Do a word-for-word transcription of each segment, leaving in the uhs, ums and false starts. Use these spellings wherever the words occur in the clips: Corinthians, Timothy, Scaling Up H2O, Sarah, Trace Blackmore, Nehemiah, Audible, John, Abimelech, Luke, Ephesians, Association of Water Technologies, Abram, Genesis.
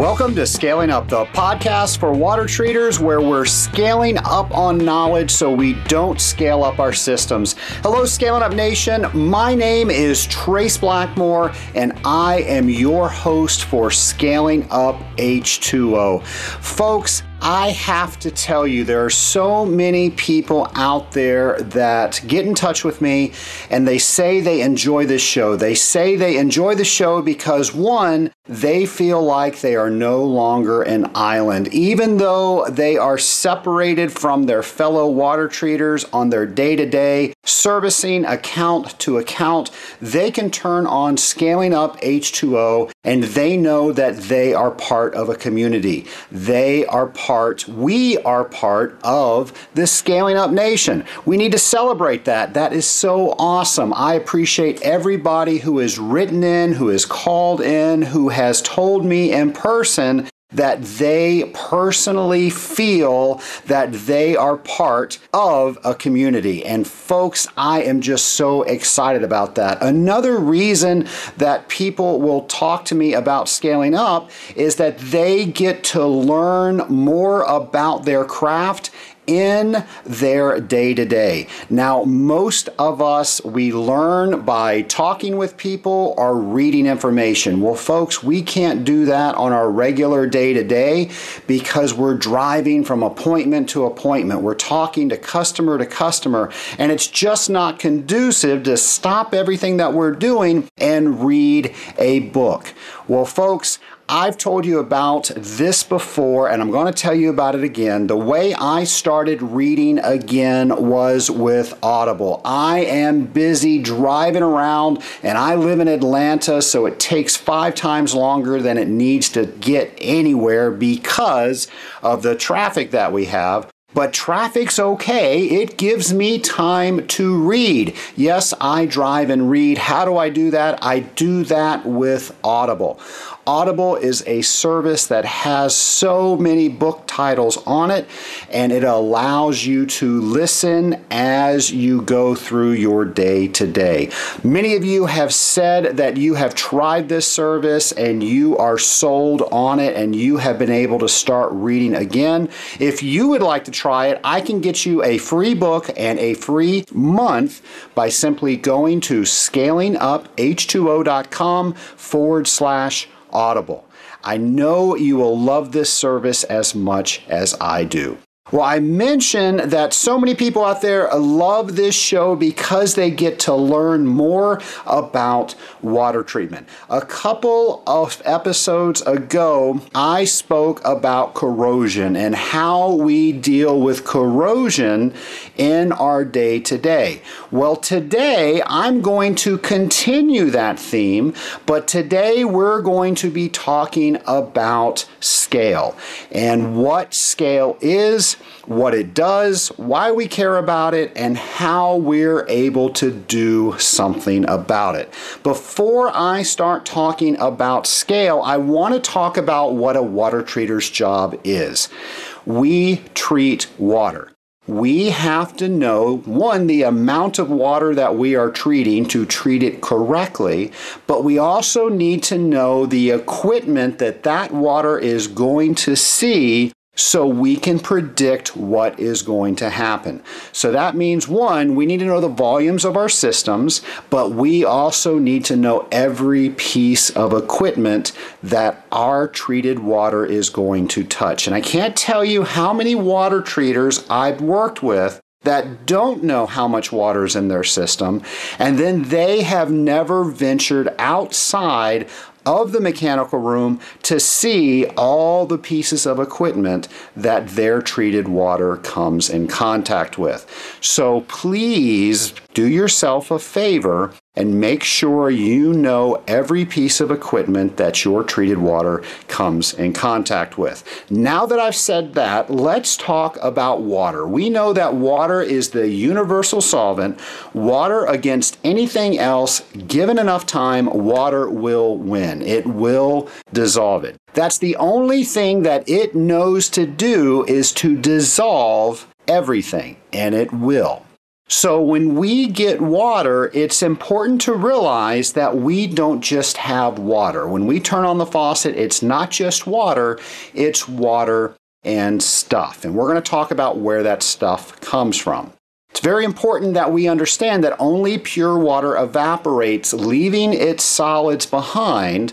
Welcome to Scaling Up, the podcast for water treaters where we're scaling up on knowledge so we don't scale up our systems. Hello, Scaling Up Nation. My name is Trace Blackmore, and I am your host for Scaling Up H two O. Folks, I have to tell you, there are so many people out there that get in touch with me and they say they enjoy this show. They say they enjoy the show because, one, they feel like they are no longer an island. Even though they are separated from their fellow water treaters on their day-to-day servicing account to account, they can turn on Scaling Up H two O and they know that they are part of a community. They are part Part, we are part of the Scaling Up Nation. We need to celebrate that. That is so awesome. I appreciate everybody who has written in, who has called in, who has told me in person that they personally feel that they are part of a community. And folks, I am just so excited about that. Another reason that people will talk to me about Scaling Up is that they get to learn more about their craft in their day-to-day. Now, most of us, we learn by talking with people or reading information. Well, folks, we can't do that on our regular day-to-day because we're driving from appointment to appointment. We're talking to customer to customer, and it's just not conducive to stop everything that we're doing and read a book. Well, folks, I've told you about this before, and I'm going to tell you about it again. The way I started reading again was with Audible. I am busy driving around, and I live in Atlanta, so it takes five times longer than it needs to get anywhere because of the traffic that we have. But traffic's okay. It gives me time to read. Yes, I drive and read. How do I do that? I do that with Audible. Audible is a service that has so many book titles on it, and it allows you to listen as you go through your day to day. Many of you have said that you have tried this service and you are sold on it and you have been able to start reading again. If you would like to try it, I can get you a free book and a free month by simply going to scalingup h two o dot com forward slash Audible. I know you will love this service as much as I do. Well, I mentioned that so many people out there love this show because they get to learn more about water treatment. A couple of episodes ago, I spoke about corrosion and how we deal with corrosion in our day-to-day. Well, today I'm going to continue that theme, but today we're going to be talking about scale and what scale is, what it does, why we care about it, and how we're able to do something about it. Before I start talking about scale, I want to talk about what a water treater's job is. We treat water. We have to know, one, the amount of water that we are treating to treat it correctly, but we also need to know the equipment that that water is going to see so we can predict what is going to happen. So that means, one, we need to know the volumes of our systems, but we also need to know every piece of equipment that our treated water is going to touch. And I can't tell you how many water treaters I've worked with that don't know how much water is in their system, and then they have never ventured outside of the mechanical room to see all the pieces of equipment that their treated water comes in contact with. So please do yourself a favor and make sure you know every piece of equipment that your treated water comes in contact with. Now that I've said that, let's talk about water. We know that water is the universal solvent. Water against anything else, given enough time, water will win. It will dissolve it. That's the only thing that it knows to do is to dissolve everything, and it will. So when we get water, it's important to realize that we don't just have water. When we turn on the faucet, it's not just water, it's water and stuff. And we're going to talk about where that stuff comes from. It's very important that we understand that only pure water evaporates, leaving its solids behind.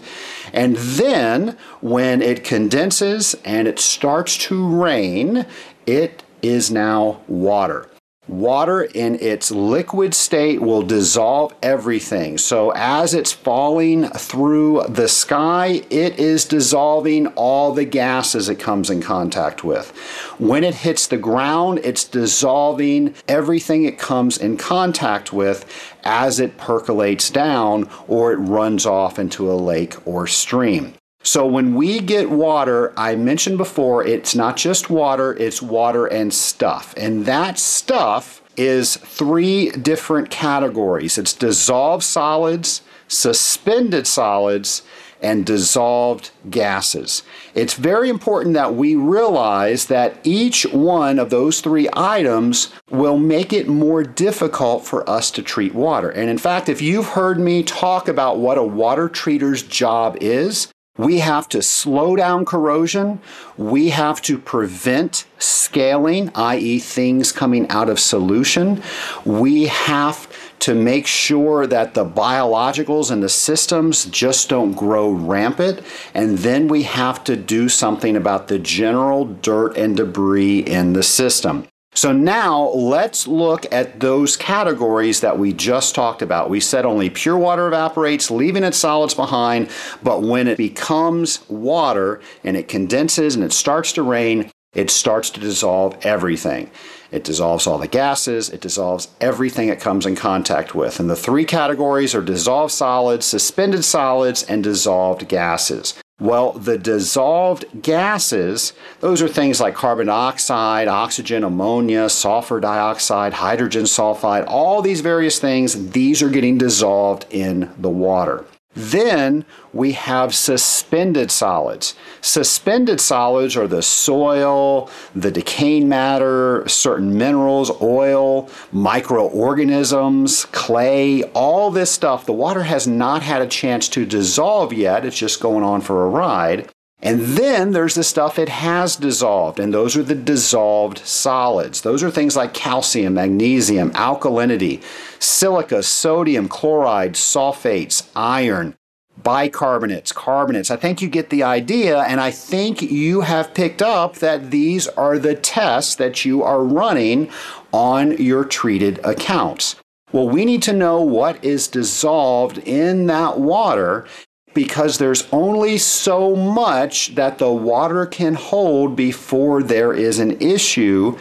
And then when it condenses and it starts to rain, it is now water. Water in its liquid state will dissolve everything. So as it's falling through the sky, it is dissolving all the gases it comes in contact with. When it hits the ground, it's dissolving everything it comes in contact with as it percolates down or it runs off into a lake or stream. So when we get water, I mentioned before, it's not just water, it's water and stuff. And that stuff is three different categories. It's dissolved solids, suspended solids, and dissolved gases. It's very important that we realize that each one of those three items will make it more difficult for us to treat water. And in fact, if you've heard me talk about what a water treater's job is, we have to slow down corrosion, we have to prevent scaling, that is things coming out of solution, we have to make sure that the biologicals and the systems just don't grow rampant, and then we have to do something about the general dirt and debris in the system. So now let's look at those categories that we just talked about. We said only pure water evaporates, leaving its solids behind, but when it becomes water and it condenses and it starts to rain, it starts to dissolve everything. It dissolves all the gases, it dissolves everything it comes in contact with. And the three categories are dissolved solids, suspended solids, and dissolved gases. Well, the dissolved gases, those are things like carbon dioxide, oxygen, ammonia, sulfur dioxide, hydrogen sulfide, all these various things, these are getting dissolved in the water. Then we have suspended solids. Suspended solids are the soil, the decaying matter, certain minerals, oil, microorganisms, clay, all this stuff. The water has not had a chance to dissolve yet. It's just going on for a ride. And then there's the stuff it has dissolved, and those are the dissolved solids. Those are things like calcium, magnesium, alkalinity, silica, sodium, chloride, sulfates, iron, bicarbonates, carbonates. I think you get the idea, and I think you have picked up that these are the tests that you are running on your treated accounts. Well, we need to know what is dissolved in that water, because there's only so much that the water can hold before there is an issue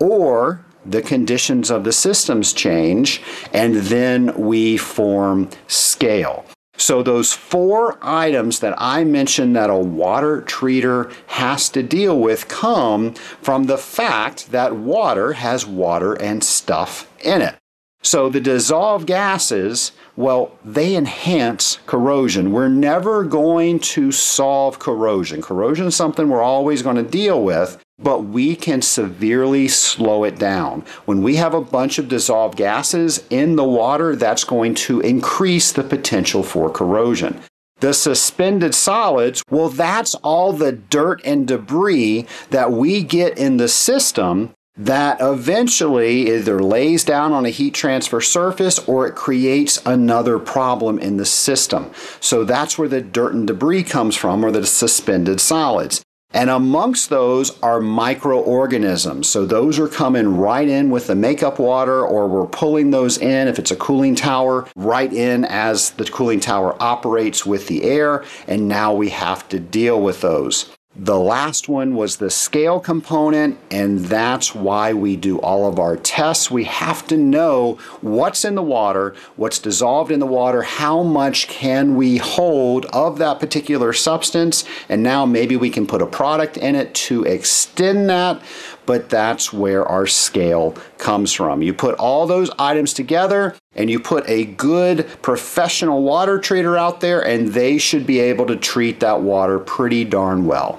or the conditions of the systems change, and then we form scale. So those four items that I mentioned that a water treater has to deal with come from the fact that water has water and stuff in it. So the dissolved gases, well, they enhance corrosion. We're never going to solve corrosion. Corrosion is something we're always going to deal with, but we can severely slow it down. When we have a bunch of dissolved gases in the water, that's going to increase the potential for corrosion. The suspended solids, well, that's all the dirt and debris that we get in the system that eventually either lays down on a heat transfer surface or it creates another problem in the system. So that's where the dirt and debris comes from, or the suspended solids. And amongst those are microorganisms. So those are coming right in with the makeup water, or we're pulling those in, if it's a cooling tower, right in as the cooling tower operates with the air, and now we have to deal with those. The last one was the scale component, and that's why we do all of our tests. We have to know what's in the water, what's dissolved in the water, how much can we hold of that particular substance, and now maybe we can put a product in it to extend that, but that's where our scale comes from. You put all those items together, and you put a good professional water treater out there, and they should be able to treat that water pretty darn well.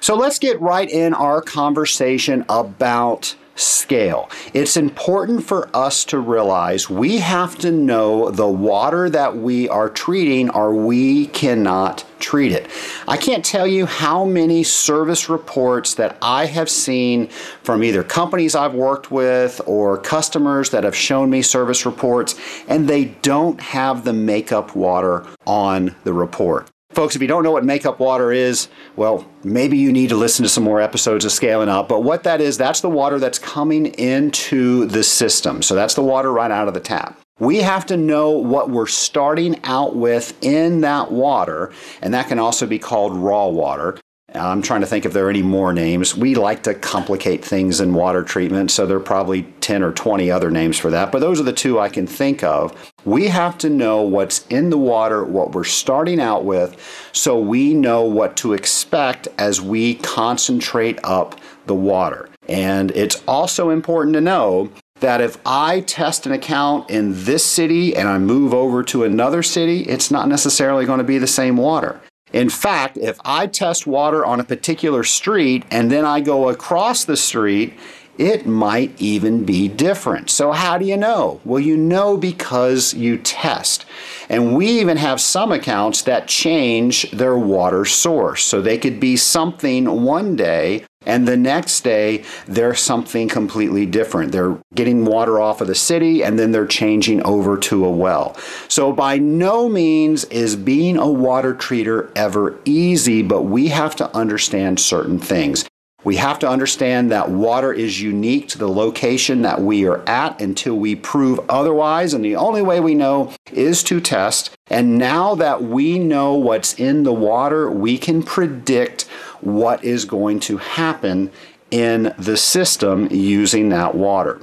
So let's get right in our conversation about scale. It's important for us to realize we have to know the water that we are treating or we cannot treat it. I can't tell you how many service reports that I have seen from either companies I've worked with or customers that have shown me service reports, and they don't have the makeup water on the report. Folks, if you don't know what makeup water is, well, maybe you need to listen to some more episodes of Scaling Up. But what that is, that's the water that's coming into the system. So that's the water right out of the tap. We have to know what we're starting out with in that water, and that can also be called raw water. I'm trying to think if there are any more names. We like to complicate things in water treatment, so there are probably ten or twenty other names for that, but those are the two I can think of. We have to know what's in the water, what we're starting out with, so we know what to expect as we concentrate up the water. And it's also important to know that if I test an account in this city and I move over to another city, it's not necessarily going to be the same water. In fact, if I test water on a particular street and then I go across the street, it might even be different. So how do you know? Well, you know because you test. And we even have some accounts that change their water source. So they could be something one day, and the next day, they're something completely different. They're getting water off of the city, and then they're changing over to a well. So by no means is being a water treater ever easy, but we have to understand certain things. We have to understand that water is unique to the location that we are at until we prove otherwise, and the only way we know is to test. And now that we know what's in the water, we can predict what is going to happen in the system using that water.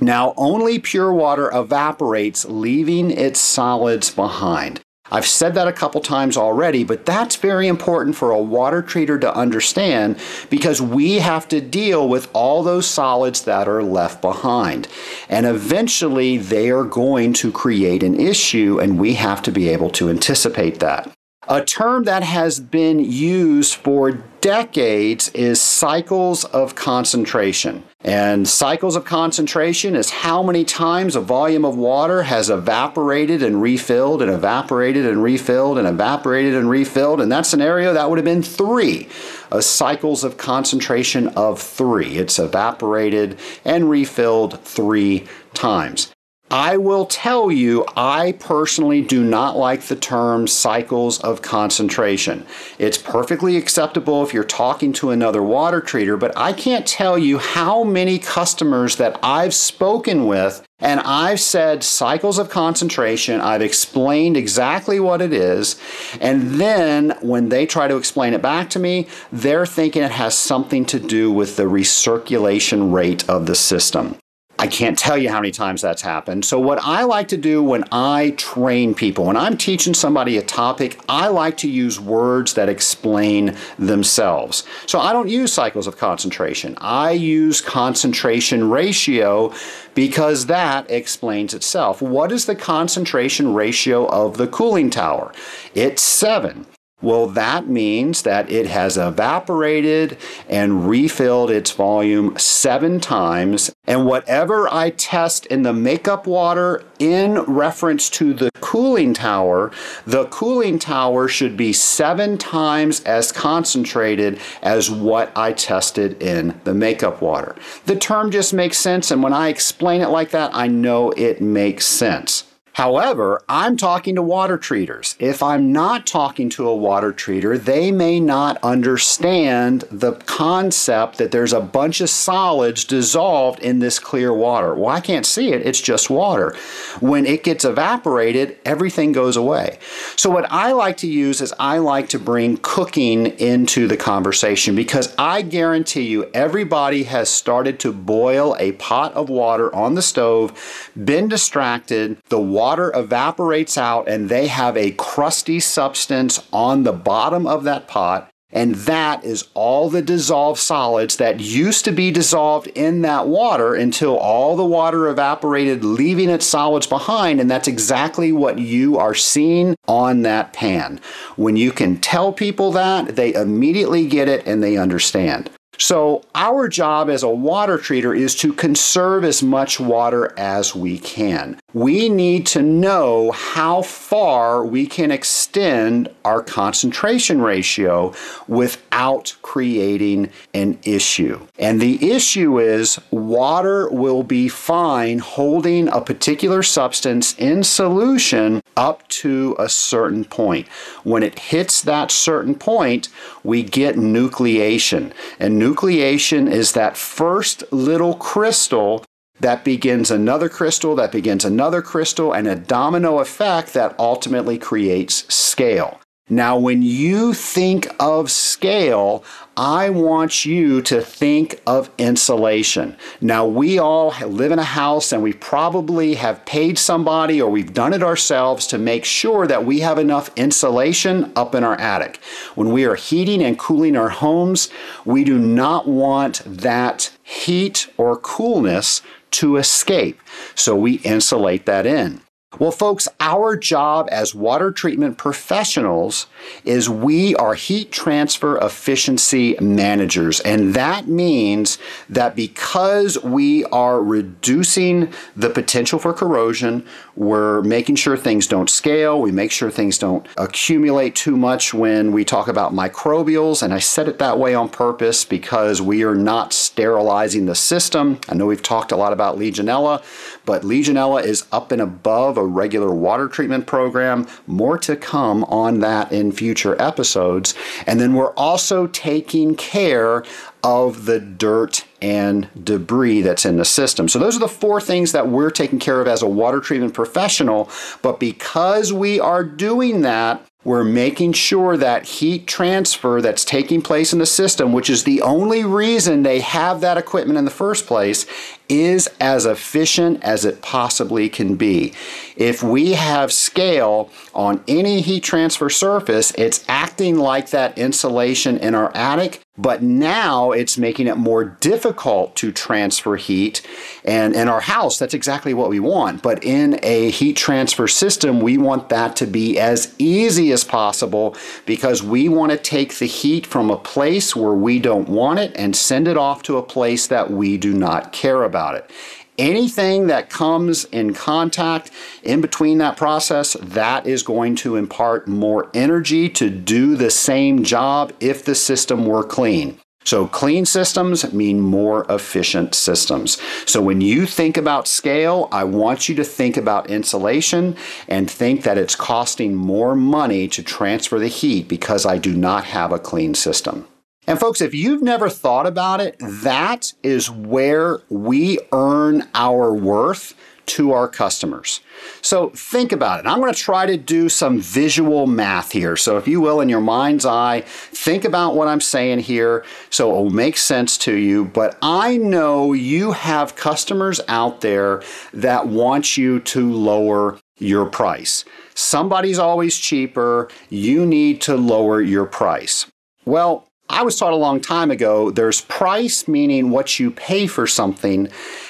Now, only pure water evaporates, leaving its solids behind. I've said that a couple times already, but that's very important for a water treater to understand because we have to deal with all those solids that are left behind. And eventually they are going to create an issue, and we have to be able to anticipate that. A term that has been used for decades is cycles of concentration. And cycles of concentration is how many times a volume of water has evaporated and refilled and evaporated and refilled and evaporated and refilled. In that scenario, that would have been three. A cycles of concentration of three. It's evaporated and refilled three times. I will tell you, I personally do not like the term cycles of concentration. It's perfectly acceptable if you're talking to another water treater, but I can't tell you how many customers that I've spoken with and I've said cycles of concentration, I've explained exactly what it is, and then when they try to explain it back to me, they're thinking it has something to do with the recirculation rate of the system. I can't tell you how many times that's happened. So what I like to do when I train people, when I'm teaching somebody a topic, I like to use words that explain themselves. So I don't use cycles of concentration. I use concentration ratio because that explains itself. What is the concentration ratio of the cooling tower? It's seven. Well, that means that it has evaporated and refilled its volume seven times. And whatever I test in the makeup water in reference to the cooling tower, the cooling tower should be seven times as concentrated as what I tested in the makeup water. The term just makes sense, and when I explain it like that, I know it makes sense. However, I'm talking to water treaters. If I'm not talking to a water treater, they may not understand the concept that there's a bunch of solids dissolved in this clear water. Well, I can't see it. It's just water. When it gets evaporated, everything goes away. So what I like to use is I like to bring cooking into the conversation because I guarantee you everybody has started to boil a pot of water on the stove, been distracted, the water Water evaporates out and they have a crusty substance on the bottom of that pot, and that is all the dissolved solids that used to be dissolved in that water until all the water evaporated, leaving its solids behind, and that's exactly what you are seeing on that pan. When you can tell people that, they immediately get it and they understand. So our job as a water treater is to conserve as much water as we can. We need to know how far we can extend our concentration ratio without creating an issue. And the issue is water will be fine holding a particular substance in solution up to a certain point. When it hits that certain point, we get nucleation. And nucleation Nucleation is that first little crystal that begins another crystal, that begins another crystal, and a domino effect that ultimately creates scale. Now, when you think of scale, I want you to think of insulation. Now, we all live in a house and we probably have paid somebody or we've done it ourselves to make sure that we have enough insulation up in our attic. When we are heating and cooling our homes, we do not want that heat or coolness to escape. So we insulate that in. Well, folks, our job as water treatment professionals is we are heat transfer efficiency managers. And that means that because we are reducing the potential for corrosion, we're making sure things don't scale. We make sure things don't accumulate too much when we talk about microbials. And I said it that way on purpose because we are not sterilizing the system. I know we've talked a lot about Legionella, but Legionella is up and above a regular water treatment program. More to come on that in future episodes. And then we're also taking care of the dirt and debris that's in the system. So those are the four things that we're taking care of as a water treatment professional. But because we are doing that, we're making sure that heat transfer that's taking place in the system, which is the only reason they have that equipment in the first place, is as efficient as it possibly can be. If we have scale on any heat transfer surface, it's acting like that insulation in our attic, but now it's making it more difficult to transfer heat. And in our house, that's exactly what we want. But in a heat transfer system, we want that to be as easy as possible because we want to take the heat from a place where we don't want it and send it off to a place that we do not care about it. Anything that comes in contact in between that process, that is going to impart more energy to do the same job if the system were clean. So clean systems mean more efficient systems. So when you think about scale, I want you to think about insulation and think that it's costing more money to transfer the heat because I do not have a clean system. And folks, if you've never thought about it, that is where we earn our worth to our customers. So think about it. I'm going to try to do some visual math here. So if you will, in your mind's eye, think about what I'm saying here so it will make sense to you. But I know you have customers out there that want you to lower your price. Somebody's always cheaper. You need to lower your price. Well, I was taught a long time ago, there's price, meaning what you pay for something,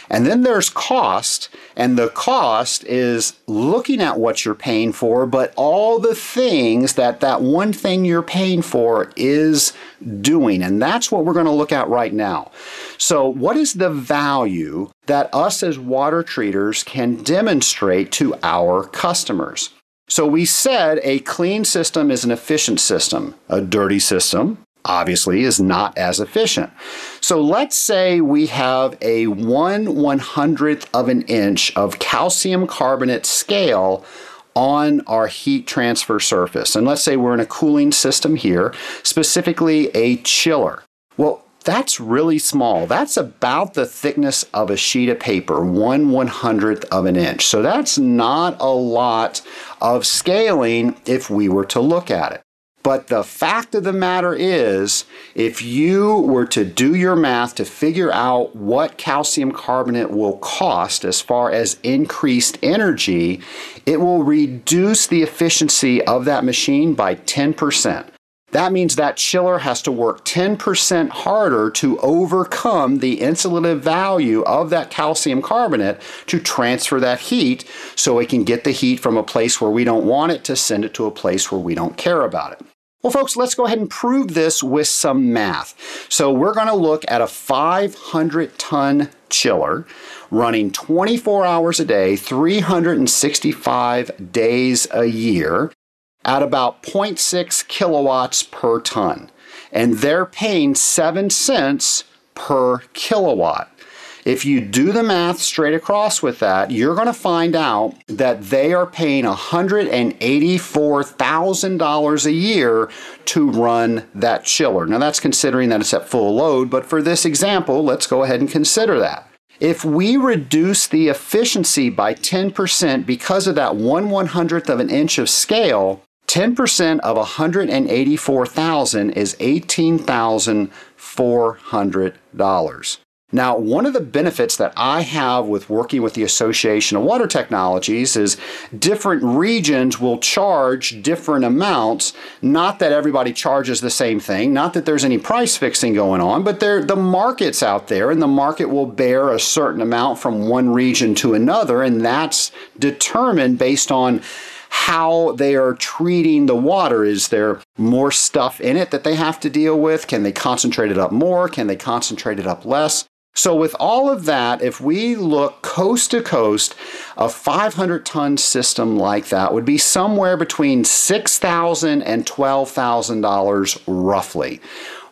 and then there's cost, and the cost is looking at what you're paying for, but all the things that that one thing you're paying for is doing, and that's what we're going to look at right now. So what is the value that us as water treaters can demonstrate to our customers? So we said a clean system is an efficient system, a dirty system obviously is not as efficient. So let's say we have a one one-hundredth of an inch of calcium carbonate scale on our heat transfer surface. And let's say we're in a cooling system here, specifically a chiller. Well, that's really small. That's about the thickness of a sheet of paper, one one-hundredth of an inch. So that's not a lot of scaling if we were to look at it. But the fact of the matter is, if you were to do your math to figure out what calcium carbonate will cost as far as increased energy, it will reduce the efficiency of that machine by ten percent. That means that chiller has to work ten percent harder to overcome the insulative value of that calcium carbonate to transfer that heat so it can get the heat from a place where we don't want it to send it to a place where we don't care about it. Well, folks, let's go ahead and prove this with some math. So we're going to look at a five hundred ton chiller running twenty-four hours a day, three hundred sixty-five days a year at about zero point six kilowatts per ton. And they're paying seven cents per kilowatt. If you do the math straight across with that, you're going to find out that they are paying one hundred eighty-four thousand dollars a year to run that chiller. Now that's considering that it's at full load, but for this example, let's go ahead and consider that. If we reduce the efficiency by ten percent because of that one one-hundredth of an inch of scale, ten percent of one hundred eighty-four thousand dollars is eighteen thousand four hundred dollars. Now, one of the benefits that I have with working with the Association of Water Technologies is different regions will charge different amounts. Not that everybody charges the same thing, not that there's any price fixing going on, but the market's out there, and the market will bear a certain amount from one region to another, and that's determined based on how they are treating the water. Is there more stuff in it that they have to deal with? Can they concentrate it up more? Can they concentrate it up less? So with all of that, if we look coast to coast, a five hundred ton system like that would be somewhere between six thousand dollars and twelve thousand dollars roughly.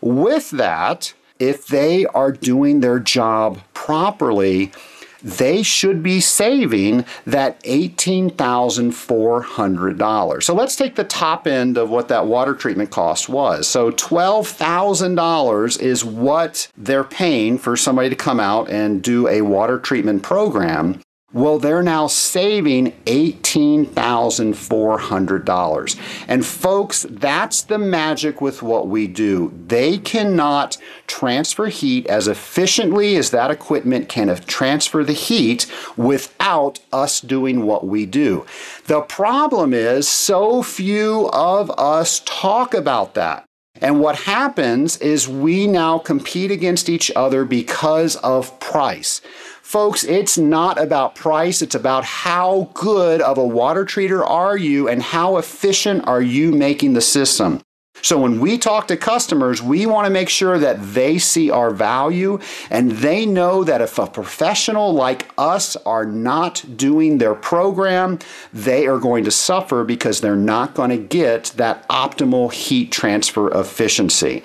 With that, if they are doing their job properly, they should be saving that eighteen thousand four hundred dollars. So let's take the top end of what that water treatment cost was. So twelve thousand dollars is what they're paying for somebody to come out and do a water treatment program. Well, they're now saving eighteen thousand four hundred dollars. And folks, that's the magic with what we do. They cannot transfer heat as efficiently as that equipment can transfer the heat without us doing what we do. The problem is so few of us talk about that. And what happens is we now compete against each other because of price. Folks, it's not about price, it's about how good of a water treater are you and how efficient are you making the system. So when we talk to customers, we want to make sure that they see our value and they know that if a professional like us are not doing their program, they are going to suffer because they're not going to get that optimal heat transfer efficiency.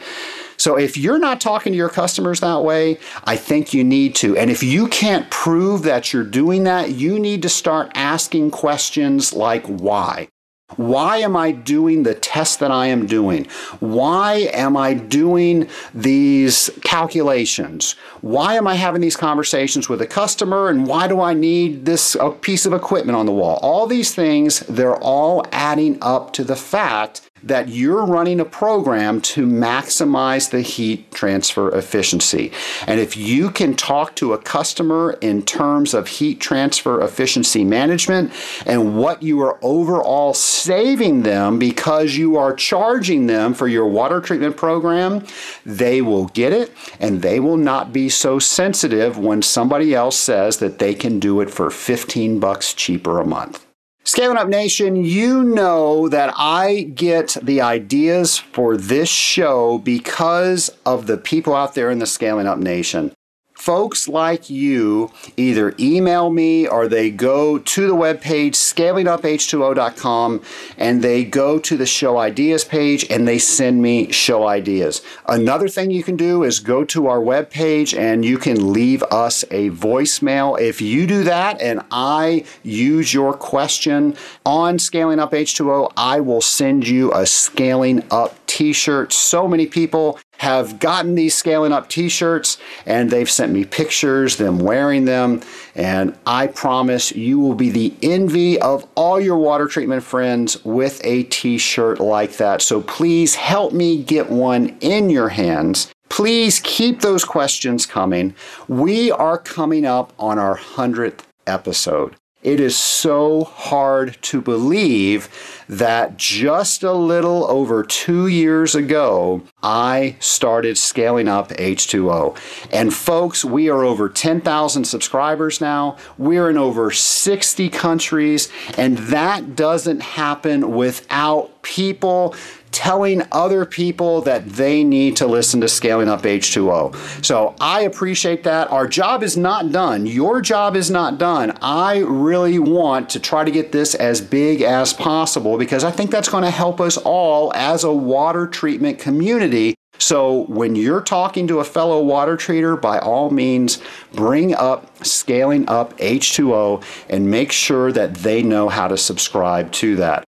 So if you're not talking to your customers that way, I think you need to. And if you can't prove that you're doing that, you need to start asking questions like why. Why am I doing the test that I am doing? Why am I doing these calculations? Why am I having these conversations with a customer? And why do I need this piece of equipment on the wall? All these things, they're all adding up to the fact that you're running a program to maximize the heat transfer efficiency. And if you can talk to a customer in terms of heat transfer efficiency management and what you are overall saving them because you are charging them for your water treatment program, they will get it and they will not be so sensitive when somebody else says that they can do it for fifteen bucks cheaper a month. Scaling Up Nation, you know that I get the ideas for this show because of the people out there in the Scaling Up Nation. Folks like you either email me or they go to the webpage scaling up h two o dot com and they go to the show ideas page and they send me show ideas. Another thing you can do is go to our webpage and you can leave us a voicemail. If you do that and I use your question on Scaling Up H two O, I will send you a Scaling Up t-shirt. So many people have gotten these Scaling Up t-shirts and they've sent me pictures, them wearing them, and I promise you will be the envy of all your water treatment friends with a t-shirt like that. So please help me get one in your hands. Please keep those questions coming. We are coming up on our hundredth episode. It is so hard to believe that just a little over two years ago, I started Scaling Up H two O. And folks, we are over ten thousand subscribers now. We're in over sixty countries, and that doesn't happen without people telling other people that they need to listen to Scaling Up H two O. So I appreciate that. Our job is not done. Your job is not done. I really want to try to get this as big as possible, because I think that's going to help us all as a water treatment community. So when you're talking to a fellow water treater, by all means, bring up Scaling Up H two O and make sure that they know how to subscribe to that.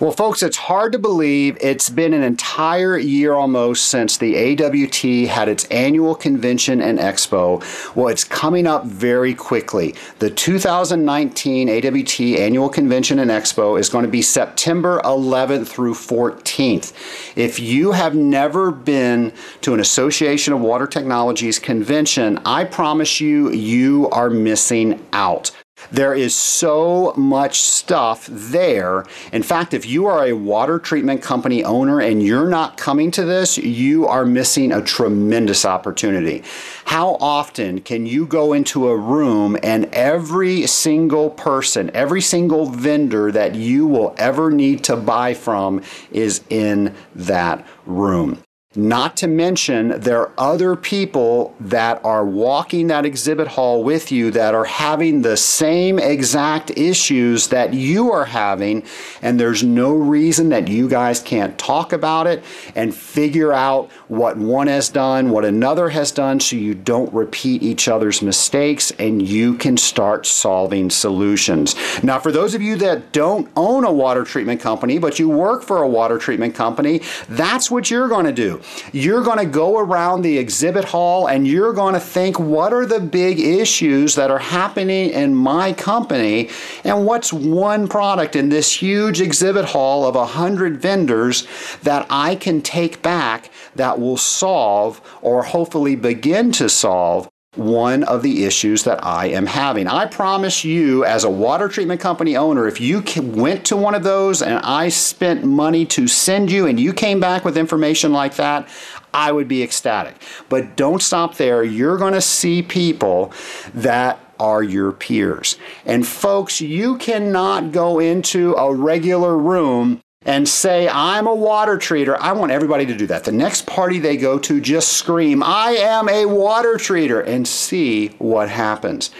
Well, folks, it's hard to believe it's been an entire year almost since the A W T had its annual convention and expo. Well, it's coming up very quickly. The two thousand nineteen A W T annual convention and expo is going to be September eleventh through fourteenth. If you have never been to an Association of Water Technologies convention, I promise you, you are missing out. There is so much stuff there. In fact, if you are a water treatment company owner and you're not coming to this, you are missing a tremendous opportunity. How often can you go into a room and every single person, every single vendor that you will ever need to buy from is in that room? Not to mention, there are other people that are walking that exhibit hall with you that are having the same exact issues that you are having, and there's no reason that you guys can't talk about it and figure out what one has done, what another has done, so you don't repeat each other's mistakes and you can start solving solutions. Now, for those of you that don't own a water treatment company, but you work for a water treatment company, that's what you're going to do. You're going to go around the exhibit hall and you're going to think, what are the big issues that are happening in my company, and what's one product in this huge exhibit hall of one hundred vendors that I can take back that will solve, or hopefully begin to solve, one of the issues that I am having. I promise you, as a water treatment company owner, if you went to one of those and I spent money to send you and you came back with information like that, I would be ecstatic. But don't stop there. You're going to see people that are your peers. And folks, you cannot go into a regular room and say, I'm a water treater. I want everybody to do that. The next party they go to, just scream, I am a water treater, and see what happens.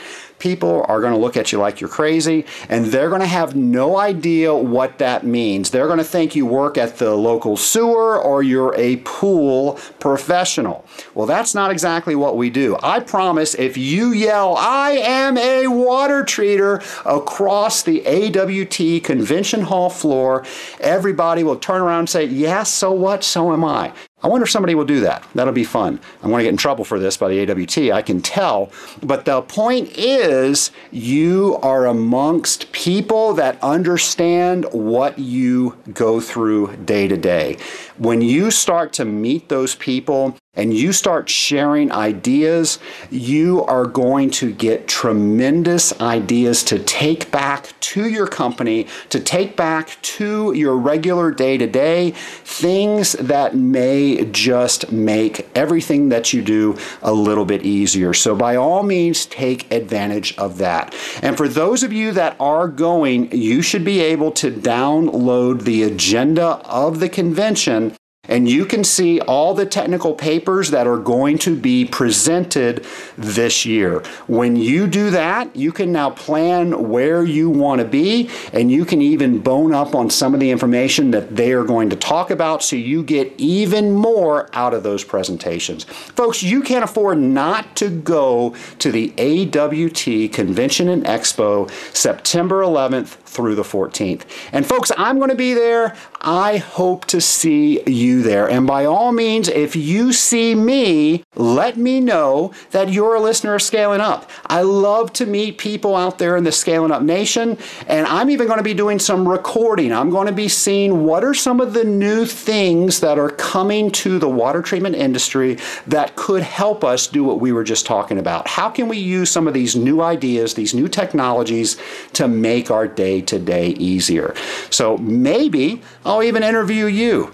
People are going to look at you like you're crazy, and they're going to have no idea what that means. They're going to think you work at the local sewer or you're a pool professional. Well, that's not exactly what we do. I promise, if you yell, I am a water treater, across the A W T convention hall floor, everybody will turn around and say, yeah, so what? So am I. I wonder if somebody will do that. That'll be fun. I'm going to get in trouble for this by the A W T, I can tell. But the point is, you are amongst people that understand what you go through day to day. When you start to meet those people and you start sharing ideas, you are going to get tremendous ideas to take back to your company, to take back to your regular day-to-day, things that may just make everything that you do a little bit easier. So by all means, take advantage of that. And for those of you that are going, you should be able to download the agenda of the convention, and you can see all the technical papers that are going to be presented this year. When you do that, you can now plan where you want to be, and you can even bone up on some of the information that they are going to talk about, so you get even more out of those presentations. Folks, you can't afford not to go to the A W T Convention and Expo September eleventh through the fourteenth. And folks, I'm going to be there. I hope to see you there. And by all means, if you see me, let me know that you're a listener of Scaling Up. I love to meet people out there in the Scaling Up Nation, and I'm even going to be doing some recording. I'm going to be seeing what are some of the new things that are coming to the water treatment industry that could help us do what we were just talking about. How can we use some of these new ideas, these new technologies, to make our day-to-day easier? So maybe I'll even interview you.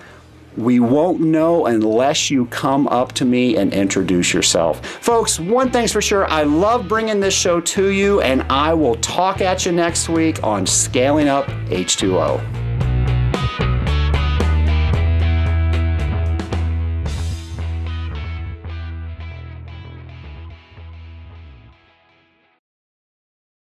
We won't know unless you come up to me and introduce yourself. Folks, one thing's for sure, I love bringing this show to you, and I will talk at you next week on Scaling Up H two O.